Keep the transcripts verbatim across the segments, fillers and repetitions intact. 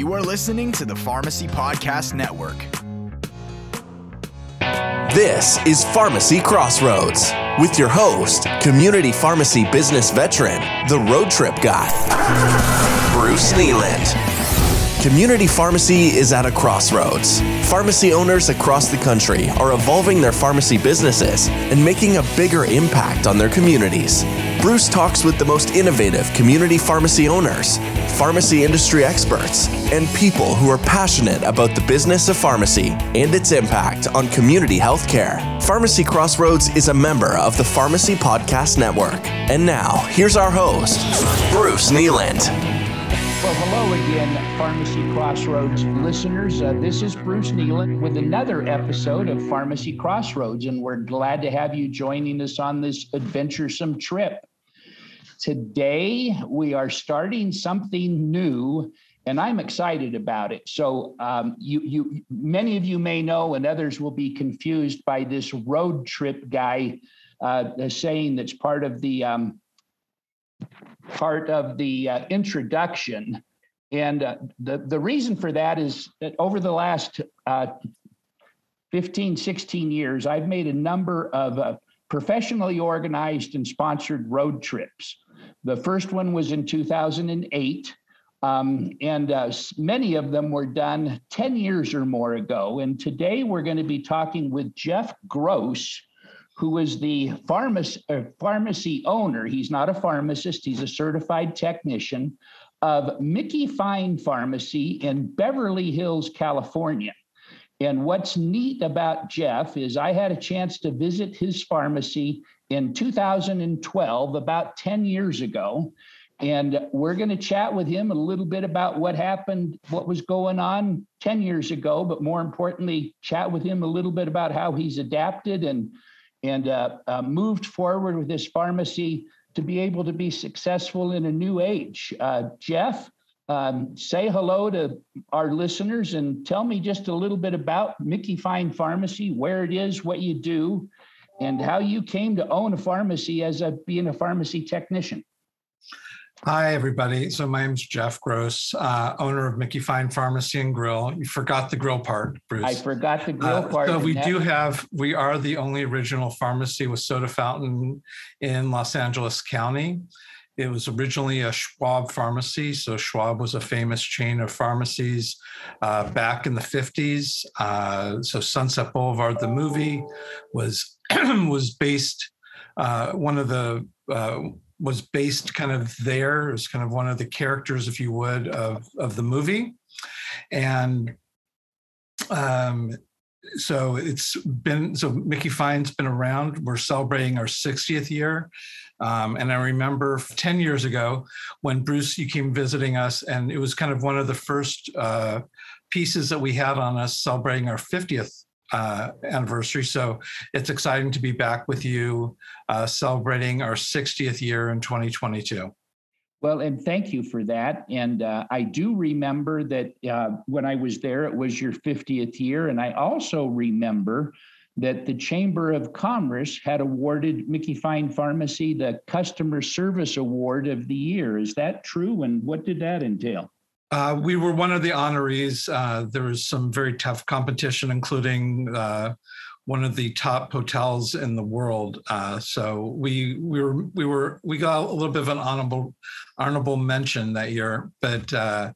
You are listening to the Pharmacy Podcast Network. This is Pharmacy Crossroads with your host, community pharmacy business veteran, the road trip guy, Bruce Kneeland. Community pharmacy is at a crossroads. Pharmacy owners across the country are evolving their pharmacy businesses and making a bigger impact on their communities. Bruce talks with the most innovative community pharmacy owners, pharmacy industry experts, and people who are passionate about the business of pharmacy and its impact on community healthcare. Pharmacy Crossroads is a member of the Pharmacy Podcast Network. And now, here's our host, Bruce Kneeland. Well, hello again, Pharmacy Crossroads listeners. Uh, this is Bruce Kneeland with another episode of Pharmacy Crossroads, and we're glad to have you joining us on this adventuresome trip. Today, we are starting something new, and I'm excited about it. So um, you, you, many of you may know, and others will be confused by this road trip guy uh, saying that's part of the um, part of the uh, introduction. And uh, the, the reason for that is that over the last uh, fifteen, sixteen years, I've made a number of uh, professionally organized and sponsored road trips. The first one was in two thousand eight, um, and uh, many of them were done ten years or more ago. And today we're going to be talking with Jeff Gross, who is the pharmacy, uh, pharmacy owner. He's not a pharmacist, he's a certified technician of Mickey Fine Pharmacy in Beverly Hills, California. And what's neat about Jeff is I had a chance to visit his pharmacy in two thousand twelve, about ten years ago. And we're going to chat with him a little bit about what happened, what was going on ten years ago, but more importantly, chat with him a little bit about how he's adapted and, and uh, uh, moved forward with his pharmacy to be able to be successful in a new age. Uh, Jeff, um, say hello to our listeners and tell me just a little bit about Mickey Fine Pharmacy, where it is, what you do, and how you came to own a pharmacy as a being a pharmacy technician. Hi, everybody. So my name's Jeff Gross, uh, owner of Mickey Fine Pharmacy and Grill. You forgot the grill part, Bruce. I forgot the grill uh, part. So we that. do have, we are the only original pharmacy with soda fountain in Los Angeles County. It was originally a Schwab Pharmacy. So Schwab was a famous chain of pharmacies uh, back in the fifties. Uh, so Sunset Boulevard, the movie, was, was based, uh, one of the... Uh, was based kind of there. It was kind of one of the characters, if you would, of, of the movie. And um, so it's been, so Mickey Fine's been around. We're celebrating our sixtieth year. Um, and I remember ten years ago when Bruce, you came visiting us, and it was kind of one of the first uh, pieces that we had on us celebrating our fiftieth Uh, anniversary. So it's exciting to be back with you, uh, celebrating our sixtieth year in twenty twenty-two. Well, and thank you for that. And uh, I do remember that uh, when I was there, it was your fiftieth year. And I also remember that the Chamber of Commerce had awarded Mickey Fine Pharmacy the Customer Service Award of the Year. Is that true? And what did that entail? Uh, we were one of the honorees. Uh, there was some very tough competition, including uh, one of the top hotels in the world. Uh, so we we were we were we got a little bit of an honorable honorable mention that year. But uh,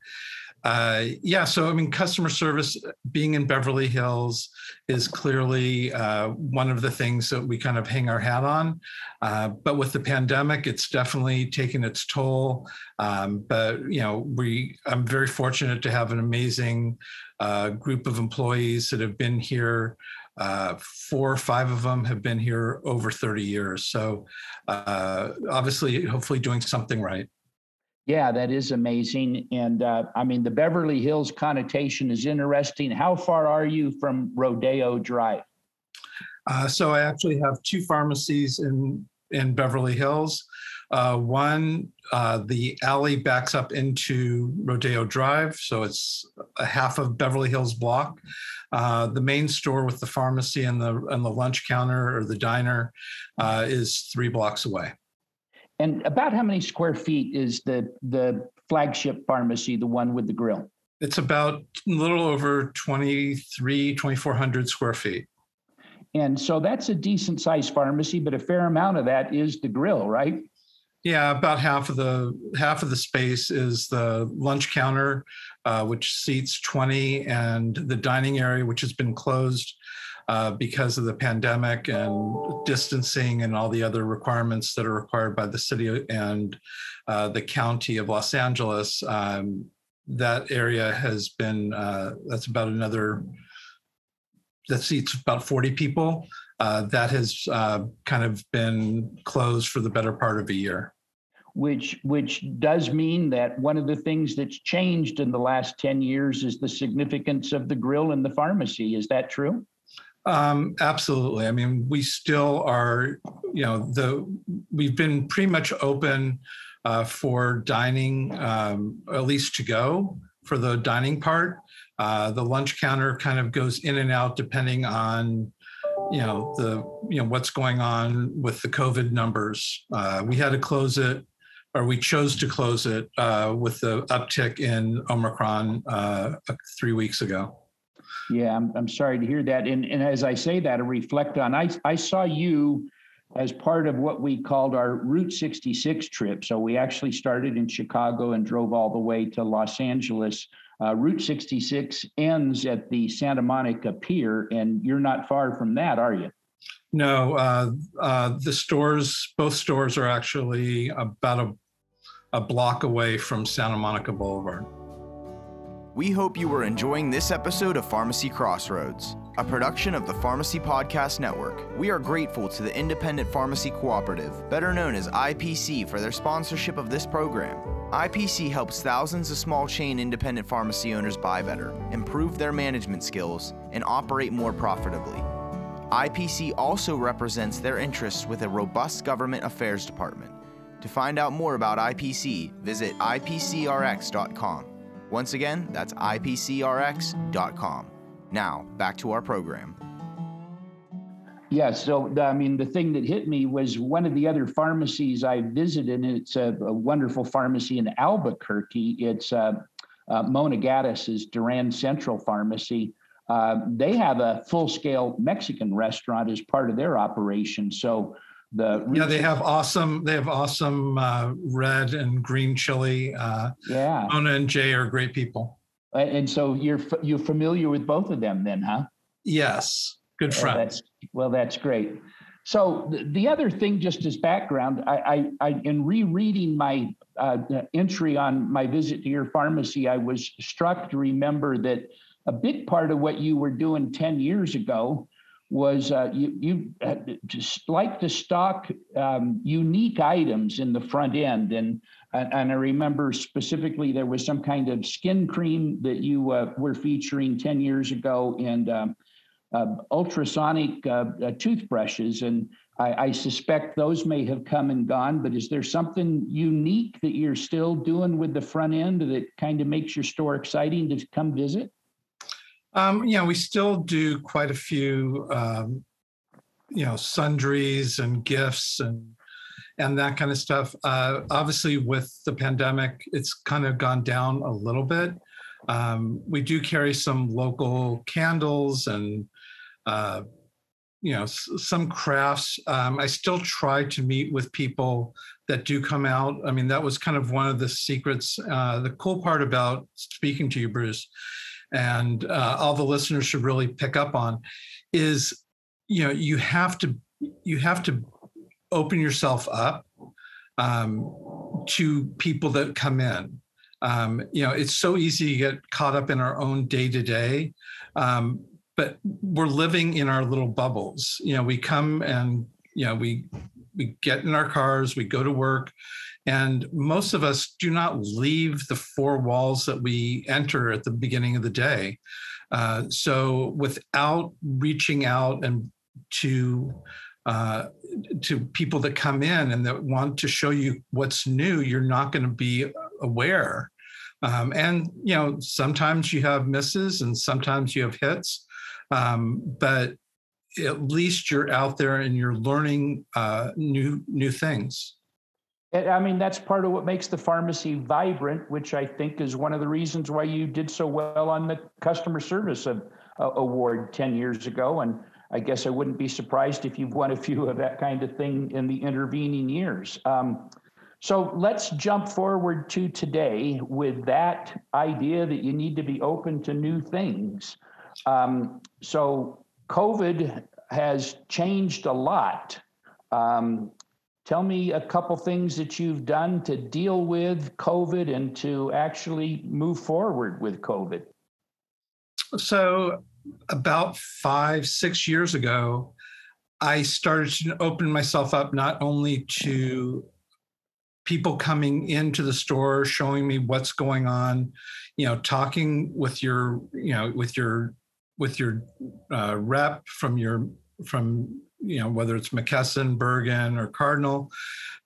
uh, yeah, so I mean, customer service being in Beverly Hills is clearly uh, one of the things that we kind of hang our hat on. Uh, but with the pandemic, it's definitely taken its toll. Um, but, you know, we I'm very fortunate to have an amazing uh, group of employees that have been here. Uh, four or five of them have been here over thirty years. So uh, obviously, hopefully doing something right. Yeah, that is amazing. And uh, I mean, the Beverly Hills connotation is interesting. How far are you from Rodeo Drive? Uh, so I actually have two pharmacies in, in Beverly Hills. Uh, one, uh, the alley backs up into Rodeo Drive, so it's a half of Beverly Hills block. Uh, the main store with the pharmacy and the and the lunch counter or the diner uh, is three blocks away. And about how many square feet is the the flagship pharmacy, the one with the grill? It's about a little over twenty-three, twenty-four hundred square feet. And so that's a decent sized pharmacy, but a fair amount of that is the grill, right? Yeah, about half of the half of the space is the lunch counter, uh, which seats twenty, and the dining area, which has been closed uh, because of the pandemic and distancing and all the other requirements that are required by the city and uh, the county of Los Angeles. Um, that area has been uh, that's about another that seats about forty people. Uh, that has uh, kind of been closed for the better part of a year. Which which does mean that one of the things that's changed in the last ten years is the significance of the grill and the pharmacy. Is that true? Um, absolutely. I mean, we still are, you know, the we've been pretty much open uh, for dining, um, at least to go for the dining part. Uh, the lunch counter kind of goes in and out depending on, you know, the, you know, what's going on with the COVID numbers. Uh, we had to close it, or we chose to close it uh, with the uptick in Omicron uh, three weeks ago. Yeah, I'm, I'm sorry to hear that. And, and as I say that, I reflect on, I, I saw you as part of what we called our Route sixty-six trip. So we actually started in Chicago and drove all the way to Los Angeles. Uh, Route sixty-six ends at the Santa Monica Pier, and you're not far from that, are you? No, uh, uh, the stores, both stores are actually about a, a block away from Santa Monica Boulevard. We hope you were enjoying this episode of Pharmacy Crossroads, a production of the Pharmacy Podcast Network. We are grateful to the Independent Pharmacy Cooperative, better known as I P C, for their sponsorship of this program. I P C helps thousands of small chain independent pharmacy owners buy better, improve their management skills, and operate more profitably. I P C also represents their interests with a robust government affairs department. To find out more about I P C, visit I P C R X dot com. Once again, that's I P C R X dot com. Now, back to our program. Yeah, so I mean, the thing that hit me was one of the other pharmacies I visited, and it's a, a wonderful pharmacy in Albuquerque. It's uh, uh, Mona Gatti's Duran Central Pharmacy. Uh, they have a full-scale Mexican restaurant as part of their operation. So the yeah, they have awesome. They have awesome uh, red and green chili. Uh, yeah, Mona and Jay are great people. And so you're you're familiar with both of them, then, huh? Yes. Good friend. Well, that's, well, that's great. So th- the other thing, just as background, I, I, I in rereading my uh, entry on my visit to your pharmacy, I was struck to remember that a big part of what you were doing ten years ago was uh, you, you uh, just like to stock um, unique items in the front end. And, and I remember specifically there was some kind of skin cream that you uh, were featuring ten years ago, and um, Uh, ultrasonic uh, uh, toothbrushes, and I, I suspect those may have come and gone, but is there something unique that you're still doing with the front end that kind of makes your store exciting to come visit? Um, yeah, we still do quite a few, um, you know, sundries and gifts and and that kind of stuff. Uh, obviously, with the pandemic, it's kind of gone down a little bit. Um, we do carry some local candles and Uh, you know, s- some crafts. Um, I still try to meet with people that do come out. I mean, that was kind of one of the secrets. Uh, the cool part about speaking to you, Bruce, and uh, all the listeners should really pick up on is, you know, you have to you have to open yourself up um, to people that come in. Um, you know, it's so easy to get caught up in our own day to day. But we're living in our little bubbles. You know, we come and, you know, we we get in our cars, we go to work, and most of us do not leave the four walls that we enter at the beginning of the day. Uh, so without reaching out and to uh, to people that come in and that want to show you what's new, you're not going to be aware. Um, and, you know, sometimes you have misses and sometimes you have hits. Um, but at least you're out there and you're learning uh, new new things. I mean, that's part of what makes the pharmacy vibrant, which I think is one of the reasons why you did so well on the customer service of, uh, award ten years ago. And I guess I wouldn't be surprised if you've won a few of that kind of thing in the intervening years. Um, so let's jump forward to today with that idea that you need to be open to new things. Um, so COVID has changed a lot. Um, Tell me a couple things that you've done to deal with COVID and to actually move forward with COVID. So about five, six years ago, I started to open myself up not only to people coming into the store, showing me what's going on, you know, talking with your, you know, with your, with your uh, rep from your, from you know, whether it's McKesson, Bergen, or Cardinal,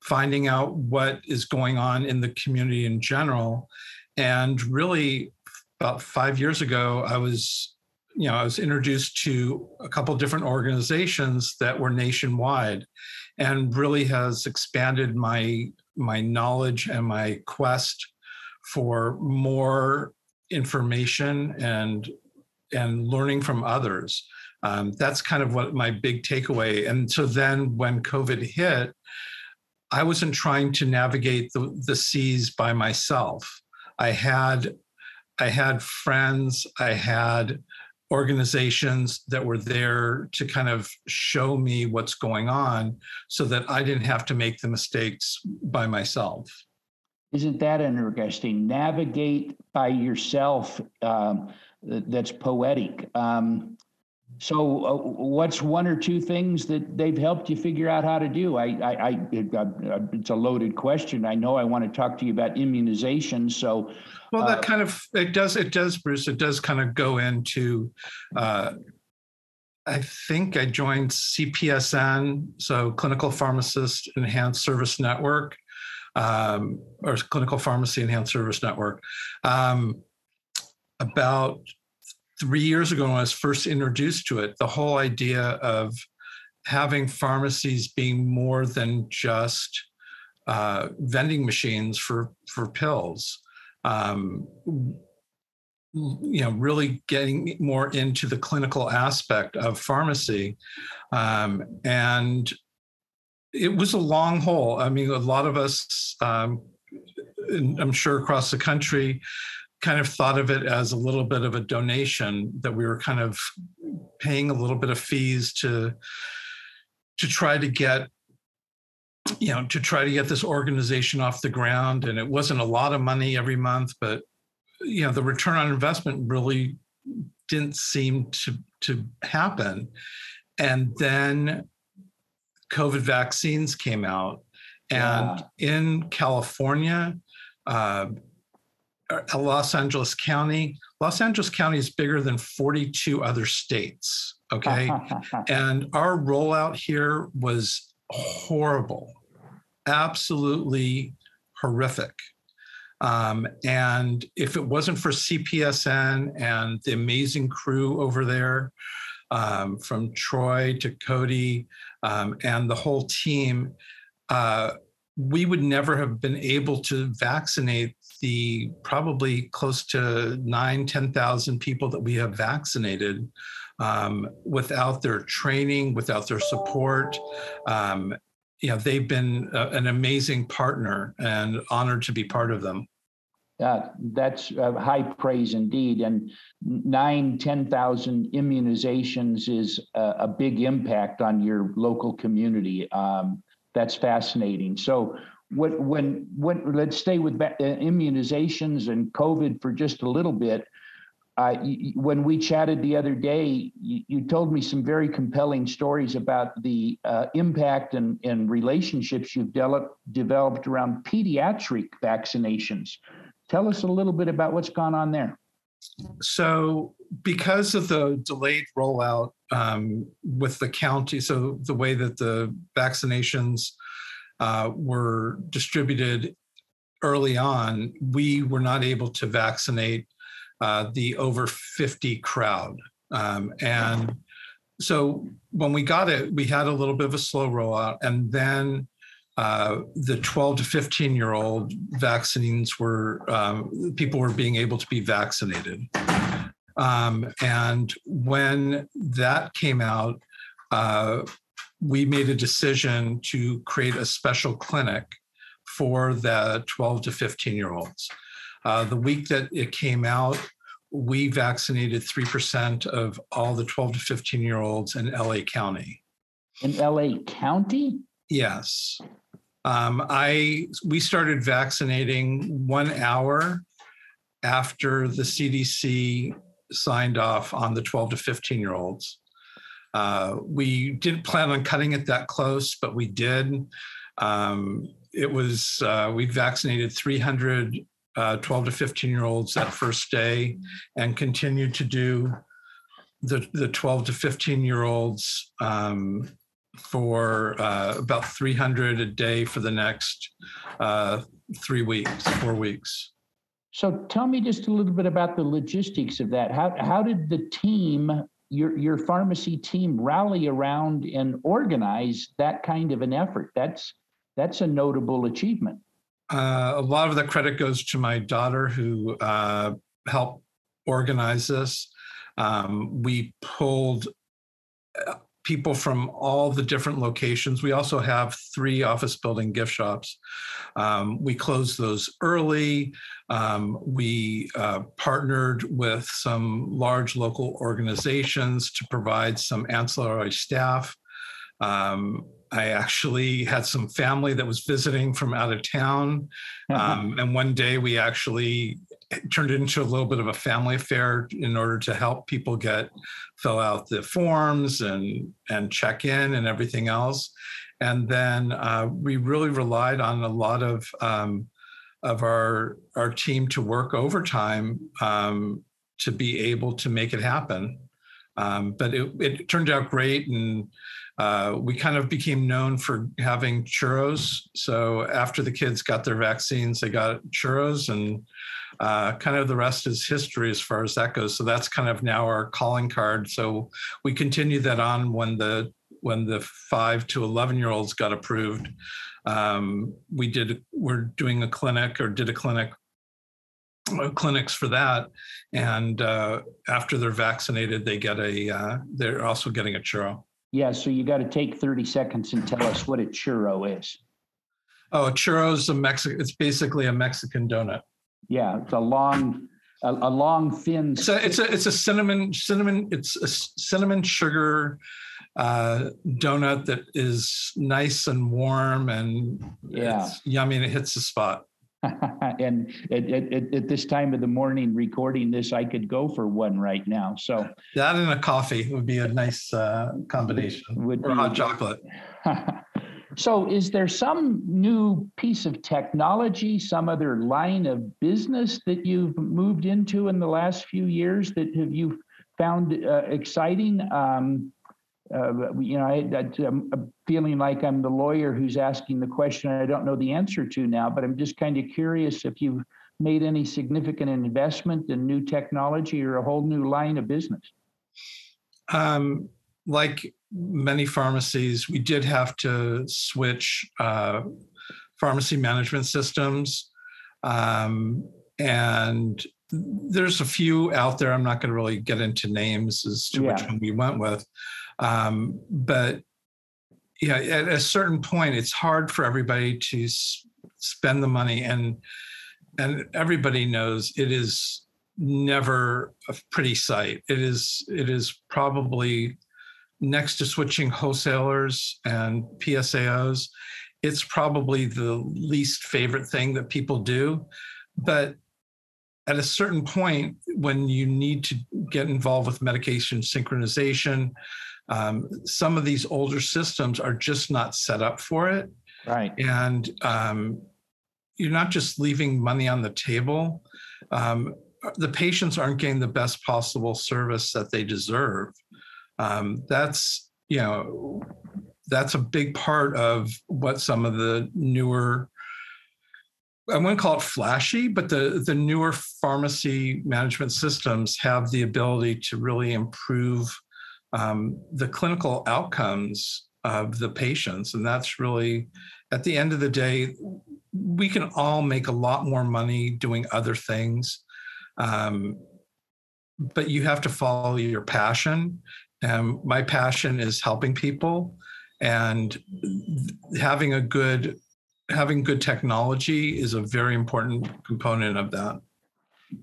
finding out what is going on in the community in general. And really about five years ago, I was, you know, I was introduced to a couple of different organizations that were nationwide and really has expanded my, my knowledge and my quest for more information and, and learning from others. Um, that's kind of what my big takeaway. And so then when COVID hit, I wasn't trying to navigate the, the seas by myself. I had, I had friends, I had organizations that were there to kind of show me what's going on so that I didn't have to make the mistakes by myself. Isn't that interesting? Navigate by yourself. Um, that's poetic. Um, So uh, what's one or two things that they've helped you figure out how to do? I, I, I it, uh, it's a loaded question. I know I want to talk to you about immunization. So, well, that uh, kind of, it does, it does, Bruce, it does kind of go into, uh, I think I joined C P S N, so Clinical Pharmacist Enhanced Service Network, um, or Clinical Pharmacy Enhanced Service Network, um, about three years ago when I was first introduced to it, the whole idea of having pharmacies being more than just uh, vending machines for, for pills, um, you know, really getting more into the clinical aspect of pharmacy. Um, and it was a long haul. I mean, a lot of us, um, I'm sure across the country, kind of thought of it as a little bit of a donation that we were kind of paying a little bit of fees to, to try to get, you know, to try to get this organization off the ground. And it wasn't a lot of money every month, but, you know, the return on investment really didn't seem to, to happen. And then COVID vaccines came out, and yeah. in California, uh, Los Angeles County. Los Angeles County is bigger than forty-two other states, okay? And our rollout here was horrible, absolutely horrific. Um, and if it wasn't for C P S N and the amazing crew over there, um, from Troy to Cody, um, and the whole team, uh, we would never have been able to vaccinate the probably close to nine, ten thousand people that we have vaccinated, um, without their training, without their support. Um, you know, they've been a, an amazing partner, and honored to be part of them. Uh, that's uh, high praise indeed. And nine, ten thousand immunizations is a, a big impact on your local community. Um, that's fascinating. So What, when, when, let's stay with immunizations and COVID for just a little bit. Uh, you, when we chatted the other day, you, you told me some very compelling stories about the uh, impact and, and relationships you've developed, developed around pediatric vaccinations. Tell us a little bit about what's gone on there. So because of the delayed rollout um, with the county, so the way that the vaccinations Uh, were distributed early on, we were not able to vaccinate uh, the over fifty crowd. Um, and so when we got it, we had a little bit of a slow rollout. And then uh, the twelve to fifteen year old vaccines were, um, people were being able to be vaccinated. Um, and when that came out, uh, we made a decision to create a special clinic for the twelve to fifteen year olds. Uh, the week that it came out, we vaccinated three percent of all the twelve to fifteen year olds in L A County. In L A County? Yes. Um, I we started vaccinating one hour after the C D C signed off on the twelve to fifteen year olds. Uh, we didn't plan on cutting it that close, but we did. Um, it was, uh, we vaccinated three hundred uh, twelve to fifteen year olds that first day and continued to do the, the twelve to fifteen year olds um, for uh, about three hundred a day for the next uh, three weeks, four weeks. So tell me just a little bit about the logistics of that. How how did the team, your your pharmacy team, rally around and organize that kind of an effort? That's that's a notable achievement. Uh, a lot of the credit goes to my daughter who uh, helped organize this. Um, we pulled people from all the different locations. We also have three office building gift shops. Um, we closed those early. Um, we uh, partnered with some large local organizations to provide some ancillary staff. Um, I actually had some family that was visiting from out of town. Um, mm-hmm. And one day we actually turned it into a little bit of a family affair in order to help people get, fill out the forms and, and check in and everything else. And then uh, we really relied on a lot of, um, of our, our team to work overtime um, to be able to make it happen. Um, but it, it turned out great, and uh, we kind of became known for having churros. So after the kids got their vaccines, they got churros, and uh, kind of the rest is history as far as that goes. So that's kind of now our calling card. So we continued that on when the when the five to eleven year olds got approved. Um, we did we're doing a clinic or did a clinic. clinics for that, and uh, after they're vaccinated, they get a. Uh, they're also getting a churro. Yeah, so you got to take thirty seconds and tell us what a churro is. Oh, a churro is a Mexican. It's basically a Mexican donut. Yeah, it's a long, a, a long thin. So it's a it's a cinnamon cinnamon. It's a cinnamon sugar uh, donut that is nice and warm, and yeah, it's yummy, and it hits the spot. And at, at, at this time of the morning recording this, I could go for one right now. So that and a coffee would be a nice uh, combination, would or be, hot chocolate. So is there some new piece of technology, some other line of business that you've moved into in the last few years that have you found uh, exciting? Um, Uh, you know, I, I, I'm feeling like I'm the lawyer who's asking the question I don't know the answer to now, but I'm just kind of curious if you've made any significant investment in new technology or a whole new line of business. Um, like many pharmacies, we did have to switch uh, pharmacy management systems. Um, and there's a few out there. I'm not going to really get into names as to yeah. which one we went with. Um, but yeah, at a certain point, it's hard for everybody to s- spend the money, and and everybody knows it is never a pretty sight. It is it is probably next to switching wholesalers and P S A Os. It's probably the least favorite thing that people do, but at a certain point, when you need to get involved with medication synchronization, um, some of these older systems are just not set up for it. Right. And um, you're not just leaving money on the table. Um, the patients aren't getting the best possible service that they deserve. Um, that's, you know, that's a big part of what some of the newer, I wouldn't call it flashy, but the, the newer pharmacy management systems have the ability to really improve um, the clinical outcomes of the patients. And that's really at the end of the day, we can all make a lot more money doing other things. Um, but you have to follow your passion. Um, my passion is helping people, and having a good, having good technology is a very important component of that.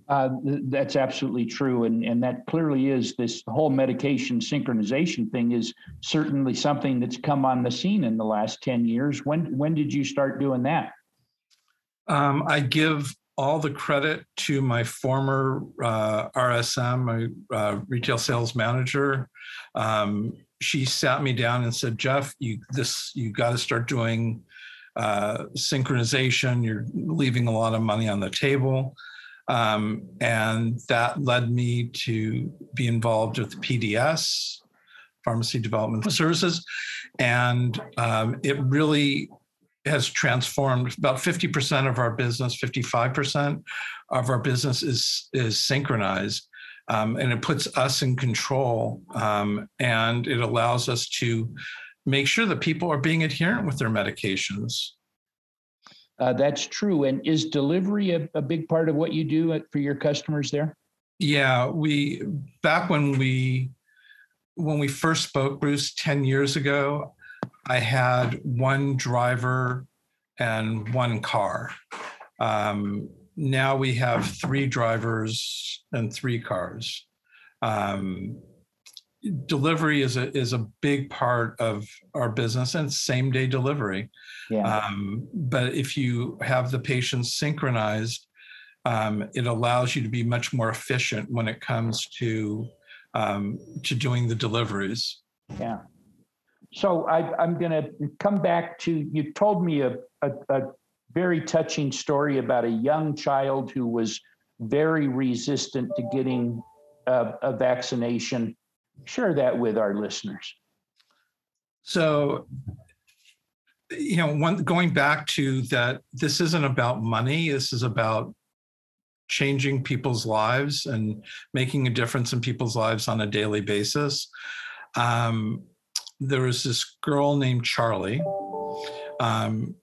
Uh, that's absolutely true. And, and that clearly is, this whole medication synchronization thing is certainly something that's come on the scene in the last ten years. When, when did you start doing that? Um, I give all the credit to my former uh, R S M, my uh, retail sales manager. Um, she sat me down and said, Jeff, you, this, you got to start doing uh, synchronization. You're leaving a lot of money on the table. Um, and that led me to be involved with P D S, Pharmacy Development Services. And um, it really has transformed about fifty percent of our business, fifty-five percent of our business is, is synchronized. Um, and it puts us in control, um, and it allows us to make sure that people are being adherent with their medications. Uh, that's true. And is delivery a, a big part of what you do for your customers there? Yeah, we back when we when we first spoke, Bruce, ten years ago, I had one driver and one car. Um, now we have three drivers and three cars. Um, delivery is a is a big part of our business, and same day delivery. Yeah. Um, but if you have the patients synchronized, um, it allows you to be much more efficient when it comes to um, to doing the deliveries. Yeah. So I, I'm going to come back to, you told me a, a, a very touching story about a young child who was very resistant to getting a, a vaccination. Share that with our listeners. So, you know, one, going back to that, this isn't about money. This is about changing people's lives and making a difference in people's lives on a daily basis. Um, there was this girl named Charlie. Um,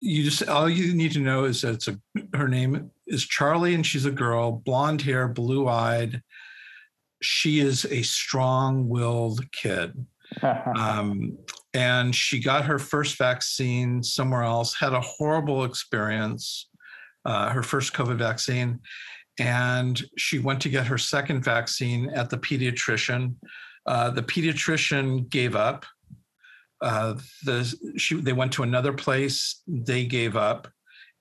you just, all you need to know is that it's a, her name is Charlie, and she's a girl, blonde hair, blue eyed. She is a strong-willed kid. Um, and she got her first vaccine somewhere else, had a horrible experience, uh, her first COVID vaccine. And she went to get her second vaccine at the pediatrician. Uh, the pediatrician gave up. Uh, the, she, they went to another place. They gave up.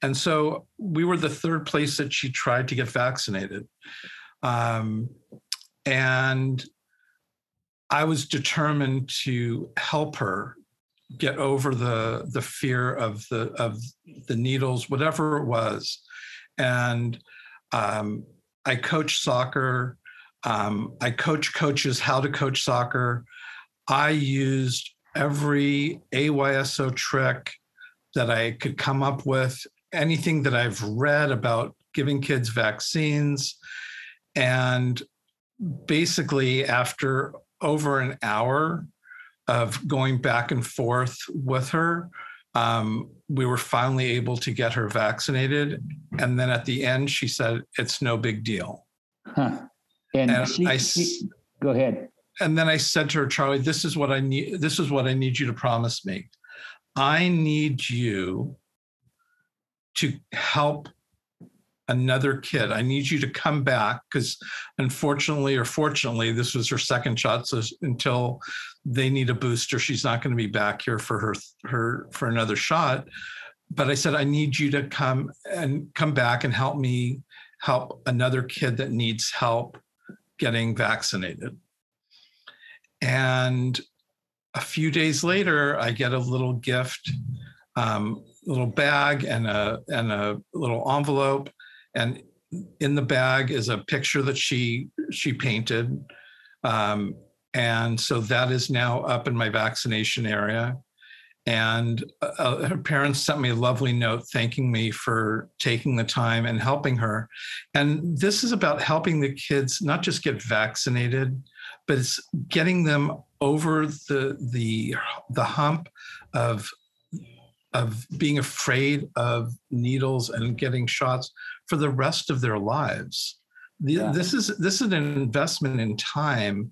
And so we were the third place that she tried to get vaccinated. Um, and I was determined to help her get over the, the fear of the of the needles, whatever it was. And um, I coach soccer. Um, I coach coaches how to coach soccer. I used every A Y S O trick that I could come up with, anything that I've read about giving kids vaccines. And basically, after over an hour of going back and forth with her, um, we were finally able to get her vaccinated. And then at the end, she said, it's no big deal. Huh. And, and she, I, she, go ahead. And then I said to her, Charlie, this is what I need. This is what I need you to promise me. I need you to help another kid. I need you to come back, because unfortunately or fortunately, this was her second shot. So until they need a booster, she's not going to be back here for her, her for another shot. But I said, I need you to come and come back and help me help another kid that needs help getting vaccinated. And a few days later, I get a little gift, um, little bag and a and a little envelope. And in the bag is a picture that she she painted. Um, and so that is now up in my vaccination area. And uh, her parents sent me a lovely note thanking me for taking the time and helping her. And this is about helping the kids not just get vaccinated, but it's getting them over the the, the hump of of being afraid of needles and getting shots for the rest of their lives. The, yeah. This is this is an investment in time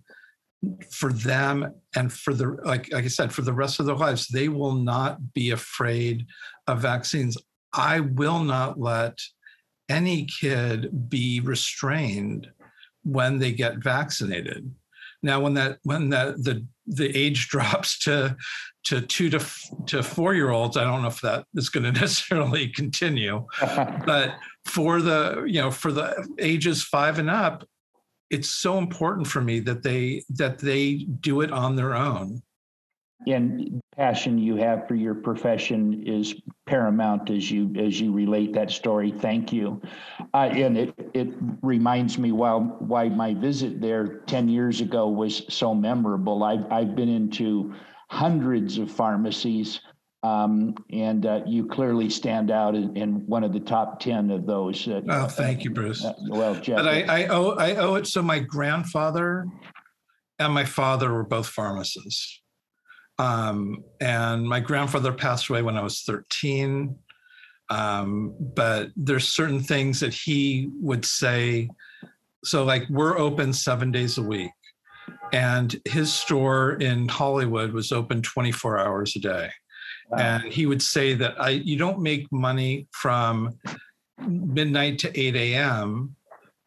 for them, and for the like, like I said, for the rest of their lives. They will not be afraid of vaccines. I will not let any kid be restrained when they get vaccinated. Now, when that when that the the age drops to to two to to four year olds, I don't know if that is going to necessarily continue, but for the you know for the ages five and up, it's so important for me that they that they do it on their own. And passion you have for your profession is paramount as you as you relate that story. Thank you. Uh, and it it reminds me why why my visit there ten years ago was so memorable. I've I've been into hundreds of pharmacies, um, and uh, you clearly stand out in, in one of the top ten of those. Uh, oh, thank you, Bruce. Uh, well, Jeff, but I, I owe I owe it. So my grandfather and my father were both pharmacists. Um, and my grandfather passed away when I was thirteen. Um, but there's certain things that he would say. So like, we're open seven days a week, and his store in Hollywood was open twenty-four hours a day. Wow. And he would say that I, you don't make money from midnight to eight a.m.,